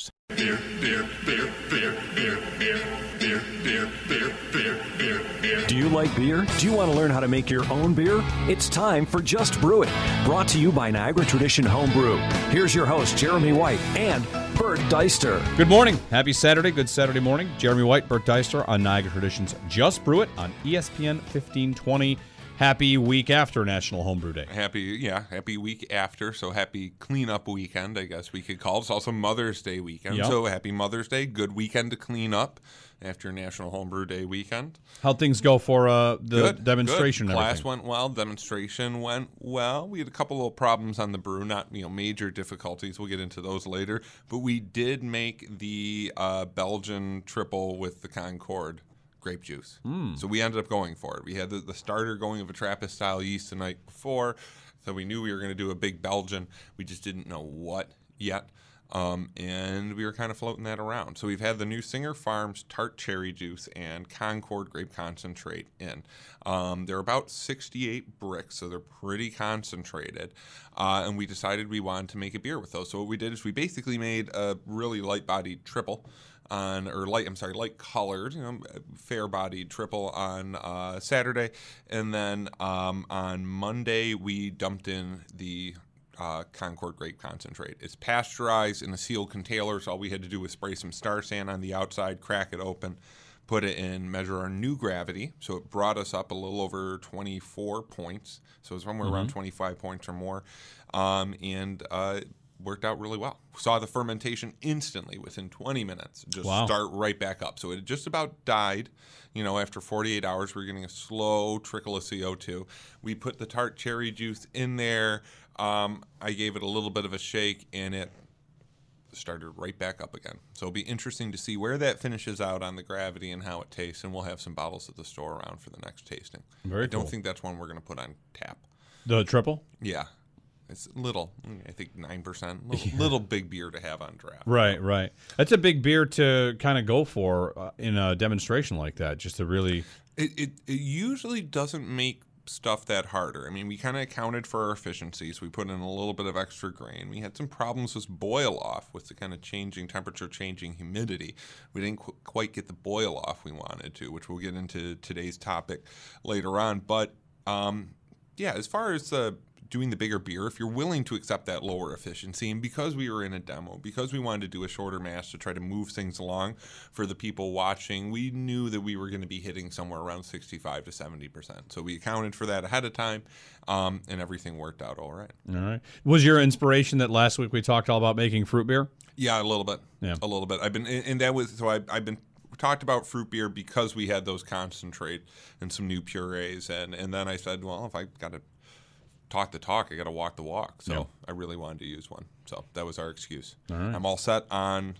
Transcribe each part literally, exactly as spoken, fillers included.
beers. Beer, beer, beer, beer, beer, beer, beer, beer, beer, beer, beer, beer. Do you like beer? Do you want to learn how to make your own beer? It's time for Just Brew It, brought to you by Niagara Tradition Homebrew. Here's your host, Jeremy White, and Burt Deister. Good morning. Happy Saturday. Good Saturday morning. Jeremy White, Burt Deister on Niagara Tradition's Just Brew It on E S P N fifteen twenty. Happy week after National Homebrew Day. Happy, yeah, happy week after. So happy cleanup weekend, I guess we could call it. It's also Mother's Day weekend. Yep. So happy Mother's Day. Good weekend to clean up after National Homebrew Day weekend. How'd things go for uh, the good, demonstration? Good. And class went well. Demonstration went well. We had a couple little problems on the brew, not you know major difficulties. We'll get into those later. But we did make the uh, Belgian triple with the Concord grape juice. Mm. So we ended up going for it. We had the, the starter going of a Trappist style yeast the night before, so we knew we were going to do a big Belgian. We just didn't know what yet, um, and we were kind of floating that around. So we've had the new Singer Farms tart cherry juice and Concord grape concentrate in. Um, they're about sixty-eight bricks, so they're pretty concentrated, uh, and we decided we wanted to make a beer with those. So what we did is we basically made a really light-bodied triple. On or light, I'm sorry, light colored, you know, fair-bodied triple on uh, Saturday, and then um, on Monday we dumped in the uh, Concord grape concentrate. It's pasteurized in a sealed container, so all we had to do was spray some star sand on the outside, crack it open, put it in, measure our new gravity. So it brought us up a little over twenty-four points, so it's somewhere mm-hmm. around twenty-five points or more, um, and. Uh, worked out really well. Saw the fermentation instantly within twenty minutes. Just wow. Start right back up. So it just about died. You know, after forty-eight hours, we we're getting a slow trickle of C O two. We put the tart cherry juice in there. Um, I gave it a little bit of a shake, and it started right back up again. So it'll be interesting to see where that finishes out on the gravity and how it tastes, and we'll have some bottles at the store around for the next tasting. Very I don't cool. think that's one we're going to put on tap. The triple? Yeah. It's little, I think nine percent, little, yeah. little big beer to have on draft. Right, so. right. That's a big beer to kind of go for uh, in a demonstration like that, just to really... It, it, it usually doesn't make stuff that harder. I mean, we kind of accounted for our efficiencies. We put in a little bit of extra grain. We had some problems with boil-off, with the kind of changing temperature, changing humidity. We didn't qu- quite get the boil-off we wanted to, which we'll get into today's topic later on. But, um, yeah, as far as the... doing the bigger beer, if you're willing to accept that lower efficiency, and because we were in a demo, because we wanted to do a shorter mash to try to move things along for the people watching, we knew that we were going to be hitting somewhere around sixty-five to seventy percent. So we accounted for that ahead of time, um, and everything worked out all right. All right. Was your inspiration that last week we talked all about making fruit beer? Yeah, a little bit. Yeah, a little bit. I've been, and that was so I, I've been. talked about fruit beer because we had those concentrate and some new purees, and and then I said, well, if I got to talk the talk, I got to walk the walk. So yeah. I really wanted to use one. So that was our excuse. All right. I'm all set on,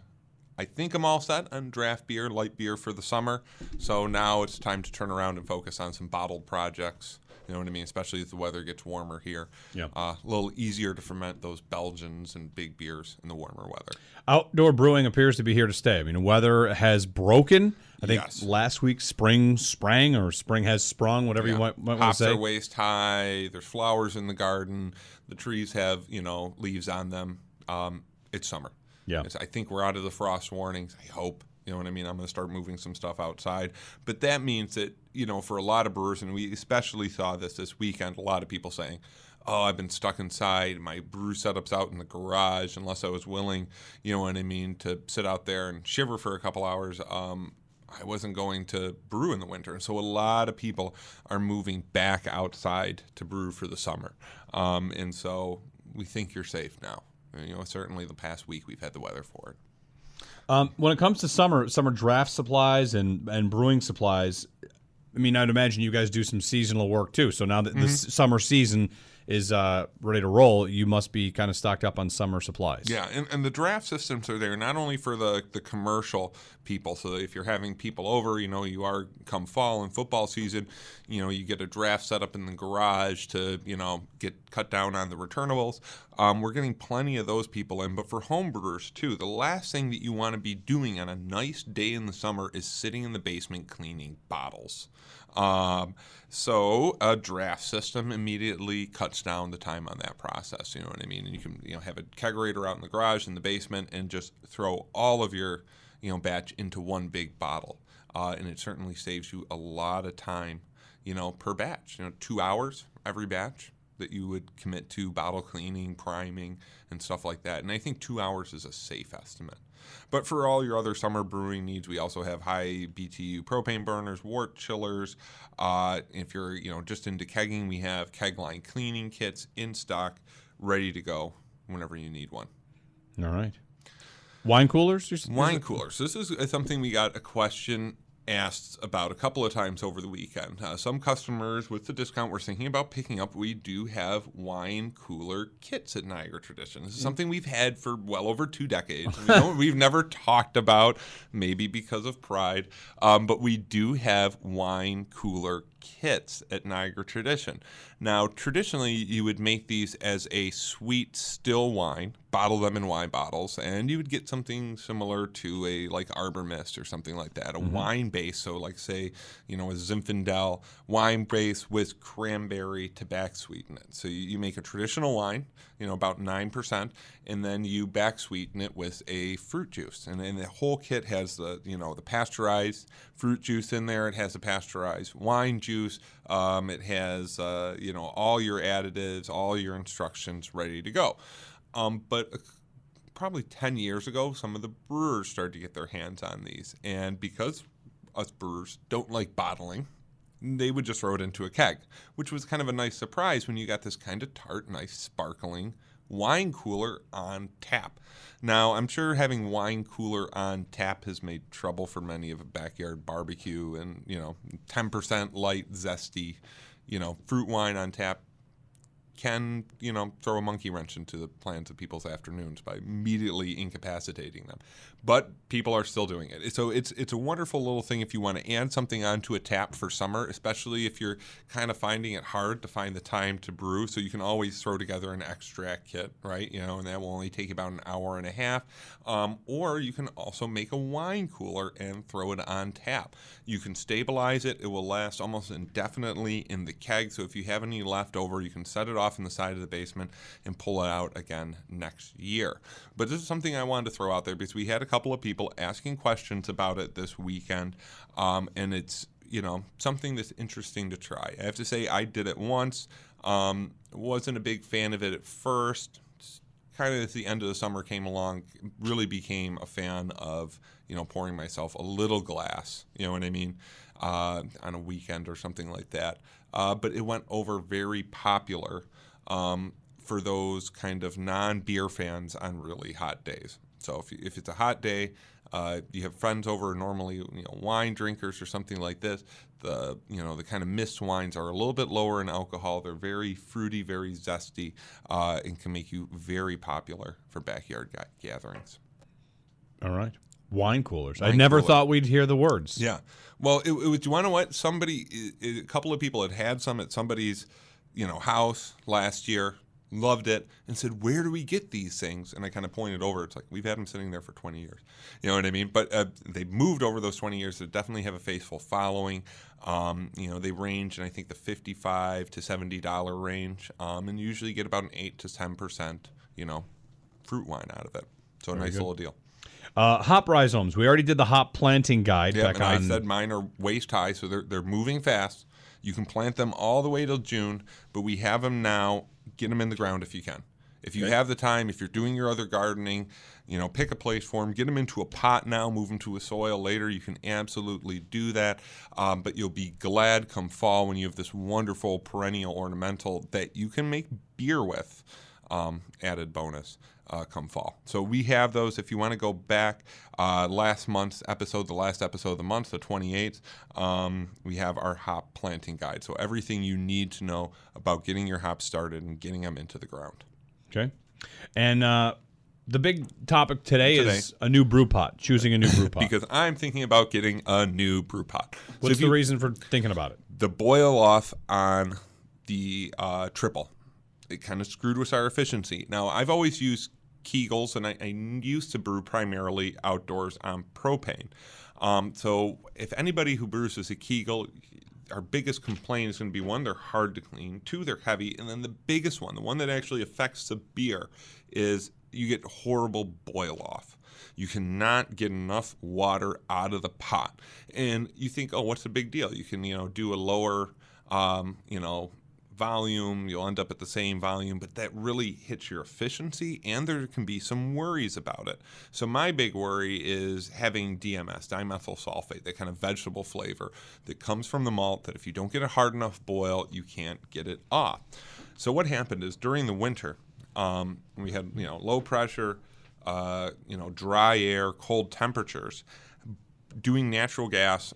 I think I'm all set on draft beer, light beer for the summer. So now it's time to turn around and focus on some bottled projects. You know what I mean? Especially as the weather gets warmer here. Yeah. Uh, a little easier to ferment those Belgians and big beers in the warmer weather. Outdoor brewing appears to be here to stay. I mean, weather has broken. I think yes. last week spring sprang or spring has sprung, whatever yeah. you might, might want to say. Hops are waist high. There's flowers in the garden. The trees have, you know, leaves on them. Um, it's summer. Yeah. It's, I think we're out of the frost warnings. I hope. You know what I mean? I'm going to start moving some stuff outside. But that means that, you know, for a lot of brewers, and we especially saw this this weekend, a lot of people saying, oh, I've been stuck inside. My brew setup's out in the garage unless I was willing, you know what I mean, to sit out there and shiver for a couple hours. Um, I wasn't going to brew in the winter. So a lot of people are moving back outside to brew for the summer. Um, and so we think you're safe now. You know, certainly the past week we've had the weather for it. Um, when it comes to summer summer draft supplies and, and brewing supplies, I mean, I'd imagine you guys do some seasonal work too. So now that mm-hmm. this summer season is uh, ready to roll, you must be kind of stocked up on summer supplies. Yeah, and, and the draft systems are there not only for the, the commercial people. So if you're having people over, you know, you are come fall and football season, you know, you get a draft set up in the garage to, you know, get cut down on the returnables. Um, we're getting plenty of those people in. But for home brewers, too, the last thing that you want to be doing on a nice day in the summer is sitting in the basement cleaning bottles. Um, so a draft system immediately cuts cuts down the time on that process. You know what I mean? And you can, you know, have a kegerator out in the garage, in the basement, and just throw all of your, you know, batch into one big bottle. Uh, and it certainly saves you a lot of time, you know, per batch. You know, two hours every batch that you would commit to bottle cleaning, priming, and stuff like that. And I think two hours is a safe estimate. But for all your other summer brewing needs, we also have high B T U propane burners, wort chillers. Uh, if you're, you know, just into kegging, we have keg line cleaning kits in stock, ready to go whenever you need one. All right. Wine coolers? You're, Wine you're... coolers. This is something we got a question asked about a couple of times over the weekend. Uh, some customers with the discount we're thinking about picking up, we do have wine cooler kits at Niagara Tradition. This is something we've had for well over two decades. We don't, we've never talked about, maybe because of pride, um, but we do have wine cooler kits at Niagara Tradition. Now, traditionally, you would make these as a sweet still wine, bottle them in wine bottles, and you would get something similar to a, like, Arbor Mist or something like that, a mm-hmm. wine base. So, like, say, you know, a Zinfandel wine base with cranberry tobacco sweeten it. So you, you make a traditional wine, you know, about nine percent, and then you back sweeten it with a fruit juice. And, and the whole kit has the, you know, the pasteurized fruit juice in there. It has the pasteurized wine juice. Um, it has, uh, you know, all your additives, all your instructions ready to go. Um, but uh, probably ten years ago, some of the brewers started to get their hands on these. And because us brewers don't like bottling, they would just throw it into a keg, which was kind of a nice surprise when you got this kind of tart, nice, sparkling wine cooler on tap. Now, I'm sure having wine cooler on tap has made trouble for many of a backyard barbecue and, you know, ten percent light, zesty, you know, fruit wine on tap can, you know, throw a monkey wrench into the plans of people's afternoons by immediately incapacitating them. But people are still doing it. So it's it's a wonderful little thing if you want to add something onto a tap for summer, especially if you're kind of finding it hard to find the time to brew. So you can always throw together an extract kit, right? You know, and that will only take about an hour and a half. Um, or you can also make a wine cooler and throw it on tap. You can stabilize it. It will last almost indefinitely in the keg. So if you have any left over, you can set it off in the side of the basement and pull it out again next year. But this is something I wanted to throw out there because we had a couple of people asking questions about it this weekend, um, and it's, you know, something that's interesting to try. I have to say I did it once, um, wasn't a big fan of it at first. Kind of at the end of the summer came along, really became a fan of, you know, pouring myself a little glass, you know what I mean, uh, on a weekend or something like that. Uh, but it went over very popular um, for those kind of non-beer fans on really hot days. So if, you, if it's a hot day, uh, you have friends over, normally, you know, wine drinkers or something like this. The, you know, the kind of mist wines are a little bit lower in alcohol. They're very fruity, very zesty, uh, and can make you very popular for backyard ga- gatherings. All right. Wine coolers. Wine I never cooler. thought we'd hear the words. Yeah. Well, it, it was, you want to know what? Somebody, it, a couple of people had had some at somebody's, you know, house last year. Loved it, and said, where do we get these things? And I kind of pointed over. It's like, we've had them sitting there for twenty years. You know what I mean? But uh, they've moved over those twenty years. They definitely have a faithful following. Um, you know, they range in, I think, the fifty-five to seventy dollars range, um, and usually get about an eight to ten percent, you know, fruit wine out of it. So a Very nice good. little deal. Uh, hop rhizomes. We already did the hop planting guide. Yeah, back and on... I said mine are waist high, so they're, they're moving fast. You can plant them all the way till June, but we have them now. Get them in the ground if you can. If you okay. have the time, if you're doing your other gardening, you know, pick a place for them. Get them into a pot now. Move them to a soil later. You can absolutely do that. Um, but you'll be glad come fall when you have this wonderful perennial ornamental that you can make beer with. Um, added bonus uh, come fall. So we have those. If you want to go back uh, last month's episode, the last episode of the month, the twenty-eighth, um, we have our hop planting guide. So everything you need to know about getting your hops started and getting them into the ground. Okay. And uh, the big topic today, today is a new brew pot, choosing a new brew pot. Because I'm thinking about getting a new brew pot. What's so the you, reason for thinking about it? The boil off on the uh, triple. It kind of screwed with our efficiency. Now, I've always used Kegels, and I, I used to brew primarily outdoors on propane. Um, so if anybody who brews as a Kegel, our biggest complaint is going to be, one, they're hard to clean, two, they're heavy, and then the biggest one, the one that actually affects the beer, is you get horrible boil-off. You cannot get enough water out of the pot. And you think, oh, what's the big deal? You can, you know, do a lower, um, you know, volume, you'll end up at the same volume, but that really hits your efficiency, and there can be some worries about it. So my big worry is having D M S, dimethyl sulfate, that kind of vegetable flavor that comes from the malt, that if you don't get a hard enough boil, you can't get it off. So what happened is during the winter, um, we had, you know, low pressure, uh, you know, dry air, cold temperatures. Doing natural gas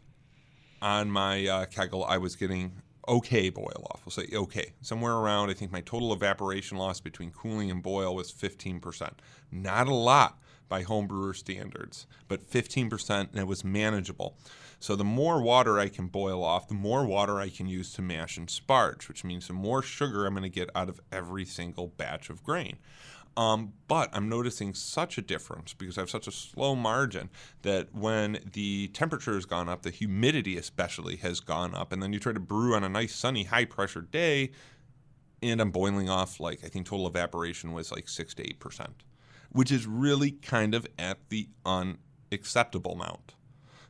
on my uh, Keggle, I was getting okay boil off. We'll say okay. Somewhere around, I think my total evaporation loss between cooling and boil was fifteen percent. Not a lot by home brewer standards, but fifteen percent, and it was manageable. So the more water I can boil off, the more water I can use to mash and sparge, which means the more sugar I'm going to get out of every single batch of grain. Um, but I'm noticing such a difference because I have such a slow margin that when the temperature has gone up, the humidity especially has gone up, and then you try to brew on a nice, sunny, high-pressure day, and I'm boiling off, like, I think total evaporation was like six to eight percent, which is really kind of at the unacceptable amount.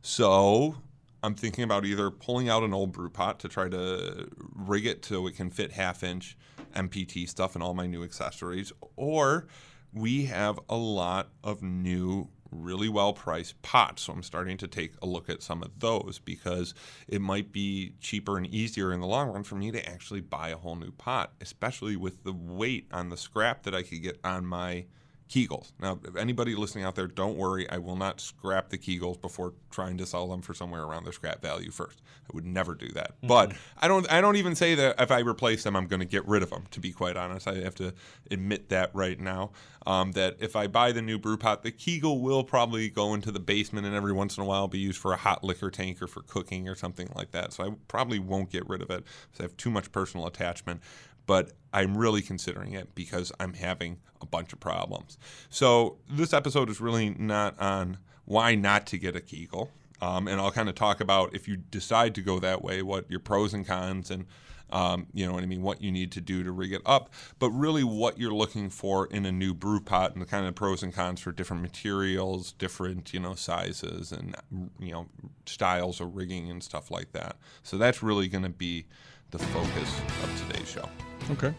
So I'm thinking about either pulling out an old brew pot to try to rig it so it can fit half-inch M P T stuff and all my new accessories, or we have a lot of new, really well-priced pots. So I'm starting to take a look at some of those because it might be cheaper and easier in the long run for me to actually buy a whole new pot, especially with the weight on the scrap that I could get on my Kegels. Now, if anybody listening out there, don't worry. I will not scrap the Kegels before trying to sell them for somewhere around their scrap value first. I would never do that. Mm-hmm. But I don't I don't even say that if I replace them, I'm going to get rid of them, to be quite honest. I have to admit that right now, um, that if I buy the new brew pot, the Kegel will probably go into the basement and every once in a while be used for a hot liquor tank or for cooking or something like that. So I probably won't get rid of it because I have too much personal attachment. But I'm really considering it because I'm having a bunch of problems. So this episode is really not on why not to get a Kegel. Um, and I'll kind of talk about, if you decide to go that way, what your pros and cons and, um, you know what I mean, what you need to do to rig it up. But really what you're looking for in a new brew pot and the kind of pros and cons for different materials, different, you know, sizes and, you know, styles of rigging and stuff like that. So that's really going to be the focus of today's show. Okay.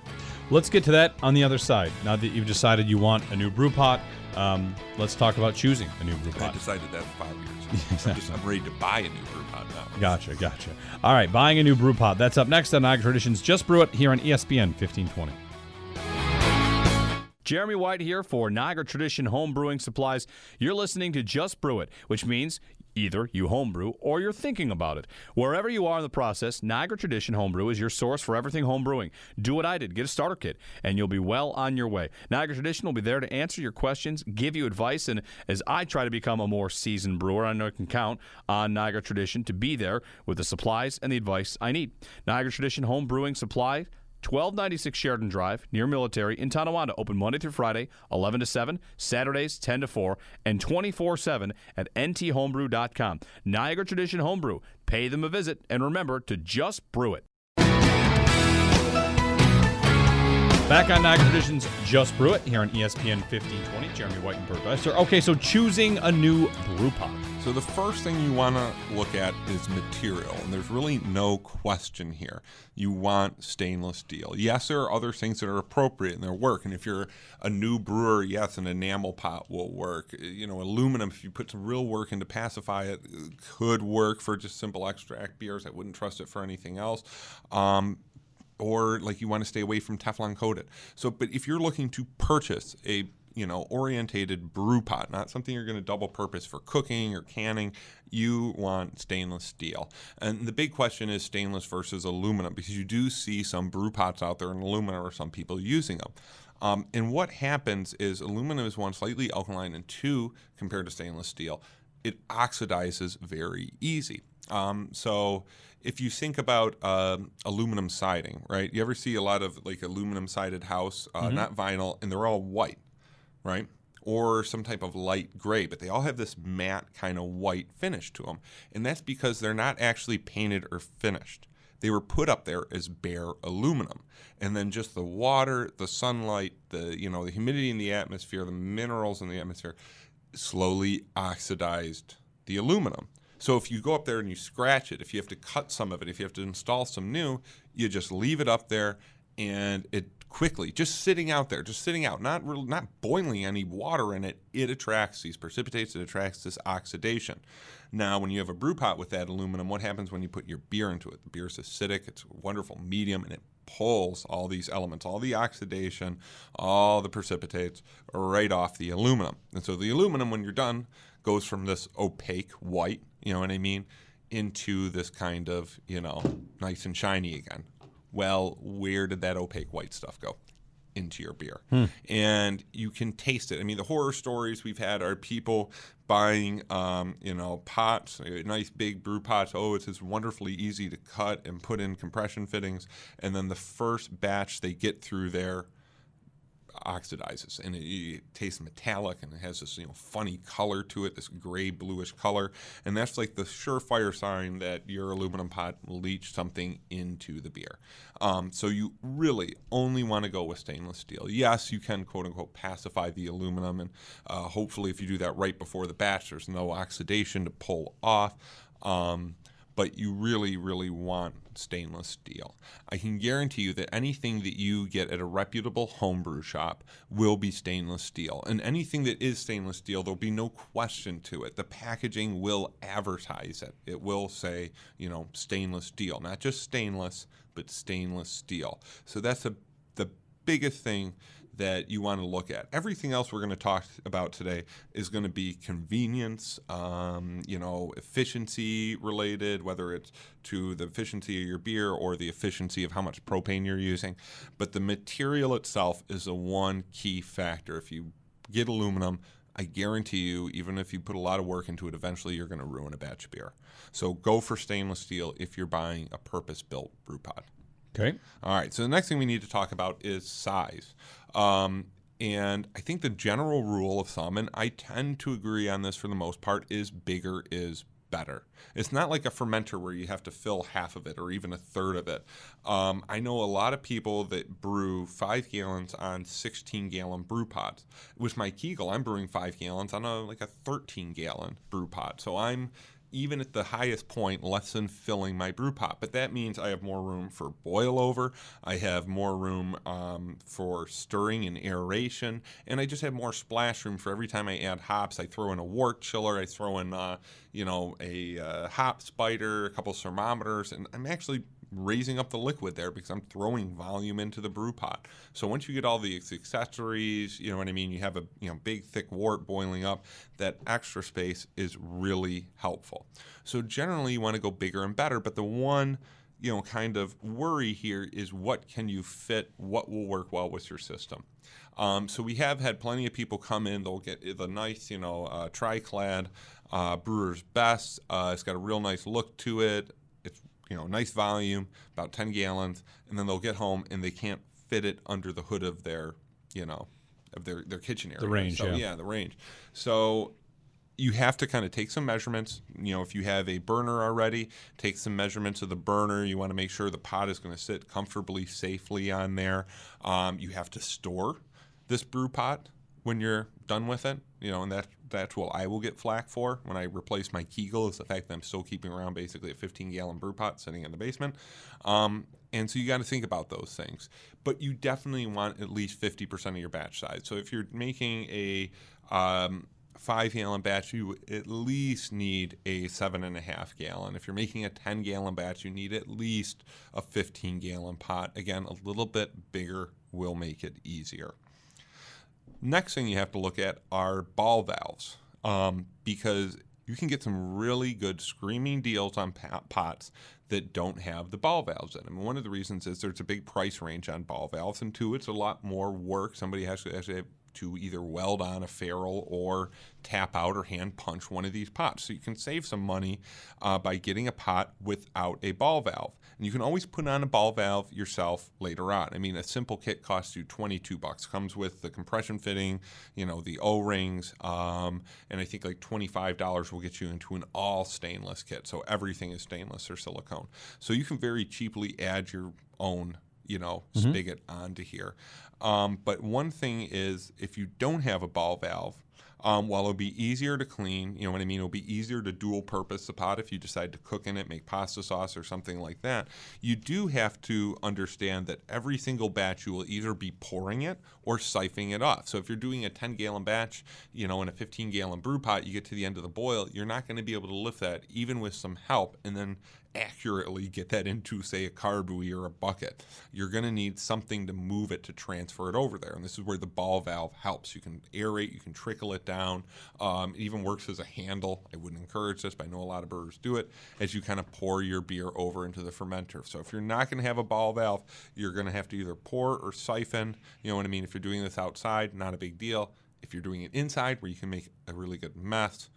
Let's get to that on the other side. Now that you've decided you want a new brew pot, um, let's talk about choosing a new brew pot. I decided that five years ago. Exactly. I'm, just, I'm ready to buy a new brew pot now. Gotcha, gotcha. All right, buying a new brew pot. That's up next on Niagara Traditions. Just Brew It here on E S P N fifteen twenty. Jeremy White here for Niagara Tradition Home Brewing Supplies. You're listening to Just Brew It, which means either you homebrew or you're thinking about it. Wherever you are in the process, Niagara Tradition Homebrew is your source for everything homebrewing. Do what I did. Get a starter kit, and you'll be well on your way. Niagara Tradition will be there to answer your questions, give you advice, and as I try to become a more seasoned brewer, I know I can count on Niagara Tradition to be there with the supplies and the advice I need. Niagara Tradition Homebrewing Supply, twelve ninety-six Sheridan Drive, near Military, in Tonawanda. Open Monday through Friday, eleven to seven, Saturdays, ten to four, and twenty-four seven at N T homebrew dot com. Niagara Tradition Homebrew. Pay them a visit, and remember to just brew it. Back on Niagara Tradition's Just Brew It here on E S P N fifteen twenty. Jeremy White and Burt Deister. Okay, so choosing a new brew pot. So the first thing you want to look at is material, and there's really no question here. You want stainless steel. Yes, there are other things that are appropriate in their work, and if you're a new brewer, yes, an enamel pot will work. You know, aluminum, if you put some real work in to pacify it, could work for just simple extract beers. I wouldn't trust it for anything else. Um, or like you want to stay away from Teflon coated. So, but if you're looking to purchase a, you know, orientated brew pot, not something you're going to double purpose for cooking or canning, you want stainless steel. And the big question is stainless versus aluminum, because you do see some brew pots out there in aluminum or some people using them. Um, and what happens is aluminum is, one, slightly alkaline, and two, compared to stainless steel, it oxidizes very easy. Um, so if you think about um, aluminum siding, right? You ever see a lot of like aluminum sided house, uh, mm-hmm. not vinyl, and they're all white, right? Or some type of light gray, but they all have this matte kind of white finish to them. And that's because they're not actually painted or finished. they were put up there as bare aluminum. And then just the water, the sunlight, the, you know, the humidity in the atmosphere, the minerals in the atmosphere slowly oxidized the aluminum. So if you go up there and you scratch it, if you have to cut some of it, if you have to install some new, you just leave it up there, and it quickly, just sitting out there, just sitting out, not really, not boiling any water in it, it attracts these precipitates, it attracts this oxidation. Now, when you have a brew pot with that aluminum, what happens when you put your beer into it? The beer is acidic, it's a wonderful medium, and it pulls all these elements, all the oxidation, all the precipitates right off the aluminum. And so the aluminum, when you're done, goes from this opaque white, you know what I mean, into this kind of, you know, nice and shiny again. Well, where did that opaque white stuff go? Into your beer. Hmm. And you can taste it. I mean, the horror stories we've had are people buying, um, you know, pots, nice big brew pots. Oh, it's wonderfully easy to cut and put in compression fittings. And then the first batch they get through there oxidizes, and it, it tastes metallic, and it has this, you know, funny color to it, this gray bluish color, and that's like the surefire sign that your aluminum pot leached something into the beer. Um, so you really only want to go with stainless steel. Yes, you can quote unquote pacify the aluminum, and uh, hopefully if you do that right before the batch, there's no oxidation to pull off. Um, But you really, really want stainless steel. I can guarantee you that anything that you get at a reputable homebrew shop will be stainless steel. And anything that is stainless steel, there'll be no question to it. The packaging will advertise it. It will say, you know, stainless steel. Not just stainless, but stainless steel. So that's the, the biggest thing that you want to look at. Everything else we're going to talk about today is going to be convenience, um, you know, efficiency related, whether it's to the efficiency of your beer or the efficiency of how much propane you're using. But the material itself is the one key factor. If you get aluminum, I guarantee you, even if you put a lot of work into it, eventually you're going to ruin a batch of beer. So go for stainless steel if you're buying a purpose-built brew pot. Okay. All right. So the next thing we need to talk about is size. Um, and I think the general rule of thumb, and I tend to agree on this for the most part, is bigger is better. It's not like a fermenter where you have to fill half of it or even a third of it. Um, I know a lot of people that brew five gallons on sixteen gallon brew pots. With my Kegel, I'm brewing five gallons on a, like a thirteen gallon brew pot. So I'm, even at the highest point, less than filling my brew pot. But that means I have more room for boil over, I have more room um, for stirring and aeration, and I just have more splash room for every time I add hops. I throw in a wort chiller, I throw in uh, you know, a uh, hop spider, a couple thermometers, and I'm actually raising up the liquid there because I'm throwing volume into the brew pot. So once you get all the accessories, you know what I mean, you have a, you know, big thick wort boiling up, that extra space is really helpful. So generally you want to go bigger and better, but the one, you know, kind of worry here is what can you fit, what will work well with your system. Um, so we have had plenty of people come in, they'll get the nice, you know, uh, tri-clad uh, Brewer's Best. Uh, it's got a real nice look to it. It's, you know, nice volume, about ten gallons, and then they'll get home and they can't fit it under the hood of their, you know, of their, their kitchen area. The range, so, yeah. Yeah, the range. So you have to kind of take some measurements. You know, if you have a burner already, take some measurements of the burner. You want to make sure the pot is going to sit comfortably, safely on there. Um, you have to store this brew pot when you're done with it, you know, and that that's what I will get flack for when I replace my Kegel, is the fact that I'm still keeping around basically a fifteen gallon brew pot sitting in the basement. Um, and so you got to think about those things. But you definitely want at least fifty percent of your batch size. So if you're making a um, five gallon batch, you at least need a seven and a half gallon. If you're making a ten gallon batch, you need at least a fifteen gallon pot. Again, a little bit bigger will make it easier. Next thing you have to look at are ball valves, um, because you can get some really good screaming deals on pots that don't have the ball valves in them. One of the reasons is there's a big price range on ball valves, and two, it's a lot more work. Somebody has to actually have to either weld on a ferrule or tap out or hand punch one of these pots. So you can save some money uh, by getting a pot without a ball valve. And you can always put on a ball valve yourself later on. I mean, a simple kit costs you twenty-two bucks. Comes with the compression fitting, you know, the O-rings, um, and I think like twenty-five dollars will get you into an all stainless kit. So everything is stainless or silicone. So you can very cheaply add your own, you know, mm-hmm. spigot onto here. Um, but one thing is, if you don't have a ball valve, Um, while it'll be easier to clean, you know what I mean, it'll be easier to dual purpose the pot if you decide to cook in it, make pasta sauce or something like that, you do have to understand that every single batch you will either be pouring it or siphoning it off. So if you're doing a ten gallon batch, you know, in a fifteen gallon brew pot, you get to the end of the boil, you're not going to be able to lift that even with some help and then accurately get that into, say, a carb buoy or a bucket. You're going to need something to move it, to transfer it over there, and this is where the ball valve helps. You can aerate, you can trickle it down. Um, it even works as a handle. I wouldn't encourage this, but I know a lot of brewers do it, as you kind of pour your beer over into the fermenter. So if you're not going to have a ball valve, you're going to have to either pour or siphon. You know what I mean? If you're doing this outside, not a big deal. If you're doing it inside where you can make a really good mess,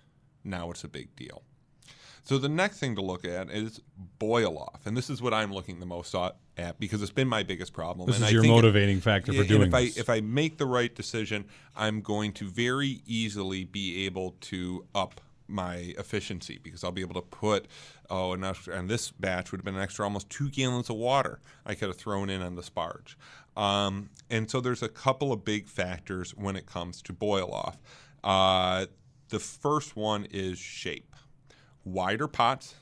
now it's a big deal. So the next thing to look at is boil off. And this is what I'm looking the most at because it's been my biggest problem. This and is I your think motivating it, factor for doing if this. I, if I make the right decision, I'm going to very easily be able to up my efficiency because I'll be able to put, oh, an extra, and this batch would have been an extra almost two gallons of water I could have thrown in on the sparge. Um, and so there's a couple of big factors when it comes to boil off. Uh, the first one is shape. Wider pots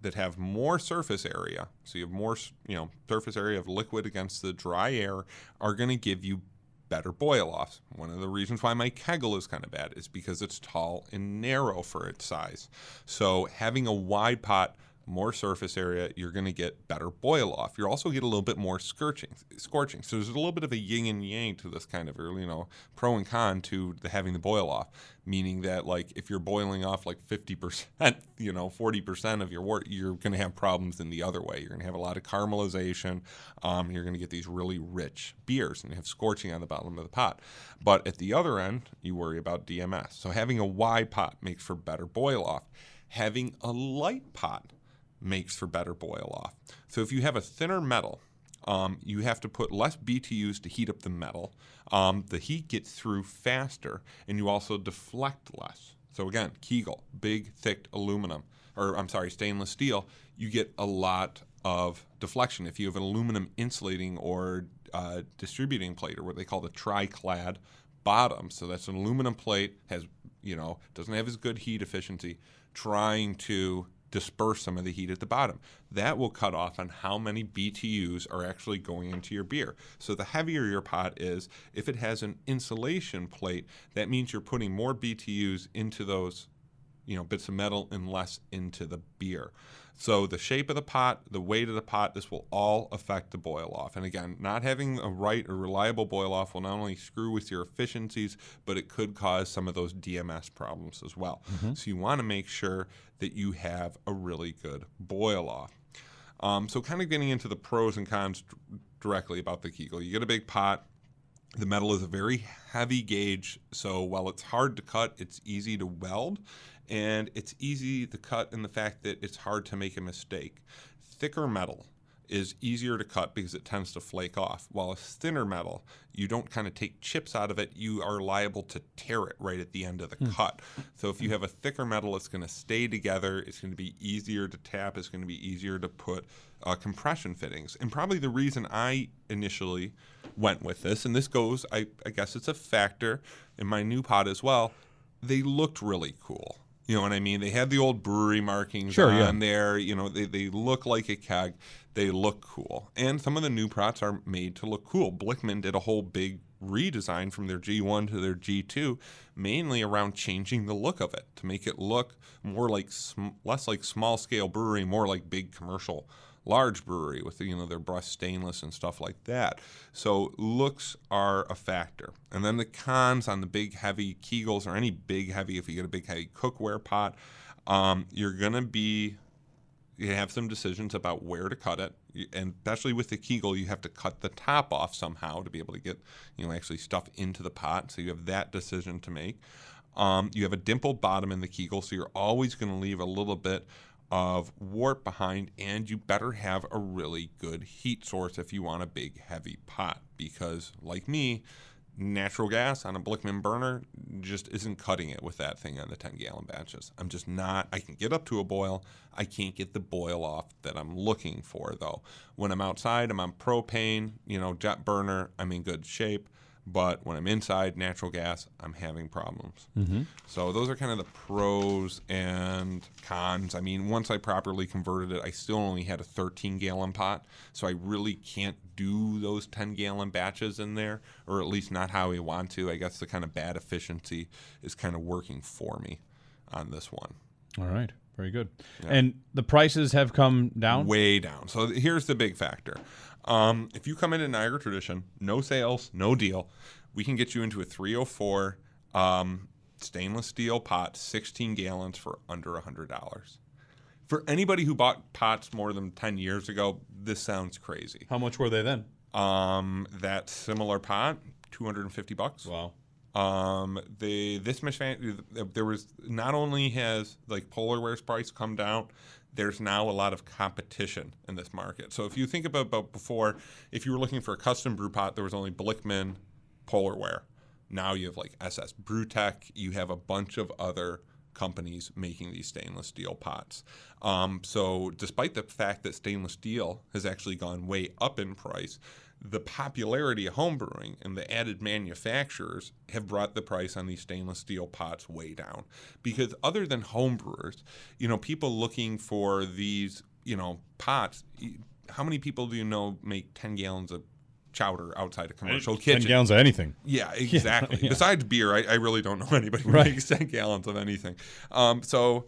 that have more surface area, so you have more, you know, surface area of liquid against the dry air, are going to give you better boil-offs. One of the reasons why my Kegel is kind of bad is because it's tall and narrow for its size. So having a wide pot, more surface area, you're going to get better boil-off. You'll also get a little bit more scorching. scorching. So there's a little bit of a yin and yang to this kind of, you know, pro and con to the, having the boil-off, meaning that, like, if you're boiling off, like, fifty percent, you know, forty percent of your wort, you're going to have problems in the other way. You're going to have a lot of caramelization. Um, you're going to get these really rich beers, and you have scorching on the bottom of the pot. But at the other end, you worry about D M S. So having a wide pot makes for better boil-off. Having a light pot makes for better boil off. So if you have a thinner metal, um, you have to put less B T Us to heat up the metal. Um, the heat gets through faster, and you also deflect less. So again, Kegel, big, thick aluminum, or I'm sorry, stainless steel, you get a lot of deflection. If you have an aluminum insulating or uh, distributing plate, or what they call the tri-clad bottom, so that's an aluminum plate, has, you know, doesn't have as good heat efficiency, trying to disperse some of the heat at the bottom. That will cut off on how many B T Us are actually going into your beer. So the heavier your pot is, if it has an insulation plate, that means you're putting more B T Us into those, you know, bits of metal and less into the beer. So the shape of the pot, the weight of the pot, this will all affect the boil-off. And again, not having a right or reliable boil-off will not only screw with your efficiencies, but it could cause some of those D M S problems as well. Mm-hmm. So you want to make sure that you have a really good boil-off. Um, so kind of getting into the pros and cons directly about the Kegel. You get a big pot. The metal is a very heavy gauge, so while it's hard to cut, it's easy to weld. And it's easy to cut in the fact that it's hard to make a mistake. Thicker metal is easier to cut because it tends to flake off, while a thinner metal, you don't kind of take chips out of it. You are liable to tear it right at the end of the mm. cut. So if you have a thicker metal, it's going to stay together. It's going to be easier to tap. It's going to be easier to put uh, compression fittings. And probably the reason I initially went with this, and this goes, I, I guess it's a factor in my new pot as well, they looked really cool. You know what I mean? They had the old brewery markings sure, on yeah. there. You know, they, they look like a keg. They look cool. And some of the new prots are made to look cool. Blichmann did a whole big redesign from their G one to their G two, mainly around changing the look of it to make it look more like sm less like small-scale brewery, more like big commercial large brewery with, you know, their brushed stainless and stuff like that. So looks are a factor. And then the cons on the big heavy Kegels or any big heavy, if you get a big heavy cookware pot, um, you're going to be, you have some decisions about where to cut it. and especially with the Kegel, you have to cut the top off somehow to be able to get, you know, actually stuff into the pot. So you have that decision to make. Um, you have a dimpled bottom in the Kegel, so you're always going to leave a little bit of wort behind, and you better have a really good heat source if you want a big, heavy pot, because, like me, natural gas on a Blichmann burner just isn't cutting it with that thing on the ten-gallon batches. I'm just not. I can get up to a boil. I can't get the boil off that I'm looking for, though. When I'm outside, I'm on propane, you know, jet burner. I'm in good shape. But when I'm inside natural gas, I'm having problems. Mm-hmm. So those are kind of the pros and cons. I mean, once I properly converted it, I still only had a thirteen-gallon pot, so I really can't do those ten-gallon batches in there, or at least not how I want to. I guess the kind of bad efficiency is kind of working for me on this one. All right. Very good. Yeah. And the prices have come down? Way down. So here's the big factor. Um, if you come into Niagara Tradition, no sales, no deal, we can get you into a three oh four um, stainless steel pot, sixteen gallons for under one hundred dollars. For anybody who bought pots more than ten years ago, this sounds crazy. How much were they then? Um, that similar pot, two hundred fifty bucks. Wow. Um, they, this machine, there was, not only has like Polarware's price come down, there's now a lot of competition in this market. So if you think about, about before, if you were looking for a custom brew pot, there was only Blichmann, Polarware. Now you have like S S Brewtech. You have a bunch of other companies making these stainless steel pots. Um, so despite the fact that stainless steel has actually gone way up in price, the popularity of homebrewing and the added manufacturers have brought the price on these stainless steel pots way down. Because other than homebrewers, you know, people looking for these, you know, pots, how many people do you know make ten gallons of chowder outside a commercial kitchen? ten gallons of anything. Yeah, exactly. Yeah. Besides beer, I, I really don't know anybody who right. makes ten gallons of anything. Um, so...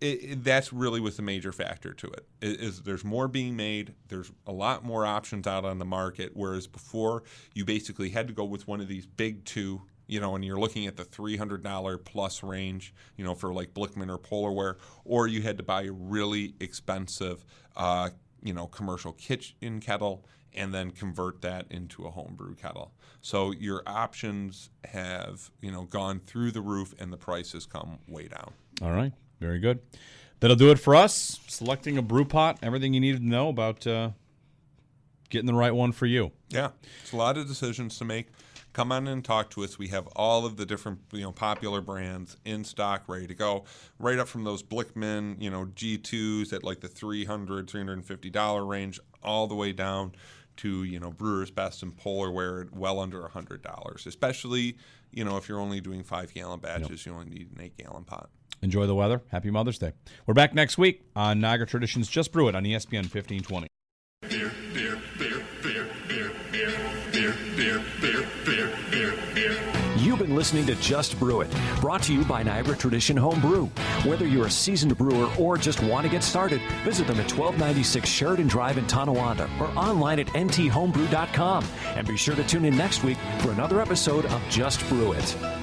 It, it, that's really was the major factor to it, is there's more being made. There's a lot more options out on the market, whereas before you basically had to go with one of these big two, you know, and you're looking at the three hundred dollars plus range, you know, for like Blichmann or Polarware, or you had to buy a really expensive, uh, you know, commercial kitchen kettle and then convert that into a homebrew kettle. So your options have, you know, gone through the roof and the prices come way down. All right. Very good. That'll do it for us. Selecting a brew pot, everything you need to know about uh, getting the right one for you. Yeah, it's a lot of decisions to make. Come on in and talk to us. We have all of the different, you know, popular brands in stock, ready to go. Right up from those Blichmann, you know, G twos at like the three hundred, three hundred fifty dollars range, all the way down to, you know, Brewer's Best and Polarware at well under one hundred dollars. Especially, you know, if you're only doing five-gallon batches, yep. you only need an eight-gallon pot. Enjoy the weather. Happy Mother's Day. We're back next week on Niagara Traditions. Just Brew It on E S P N fifteen twenty. Beer, beer, beer, beer, beer, beer, beer, beer, beer, beer, beer, beer. You've been listening to Just Brew It, brought to you by Niagara Tradition Homebrew. Whether you're a seasoned brewer or just want to get started, visit them at twelve ninety-six Sheridan Drive in Tonawanda or online at n t homebrew dot com. And be sure to tune in next week for another episode of Just Brew It.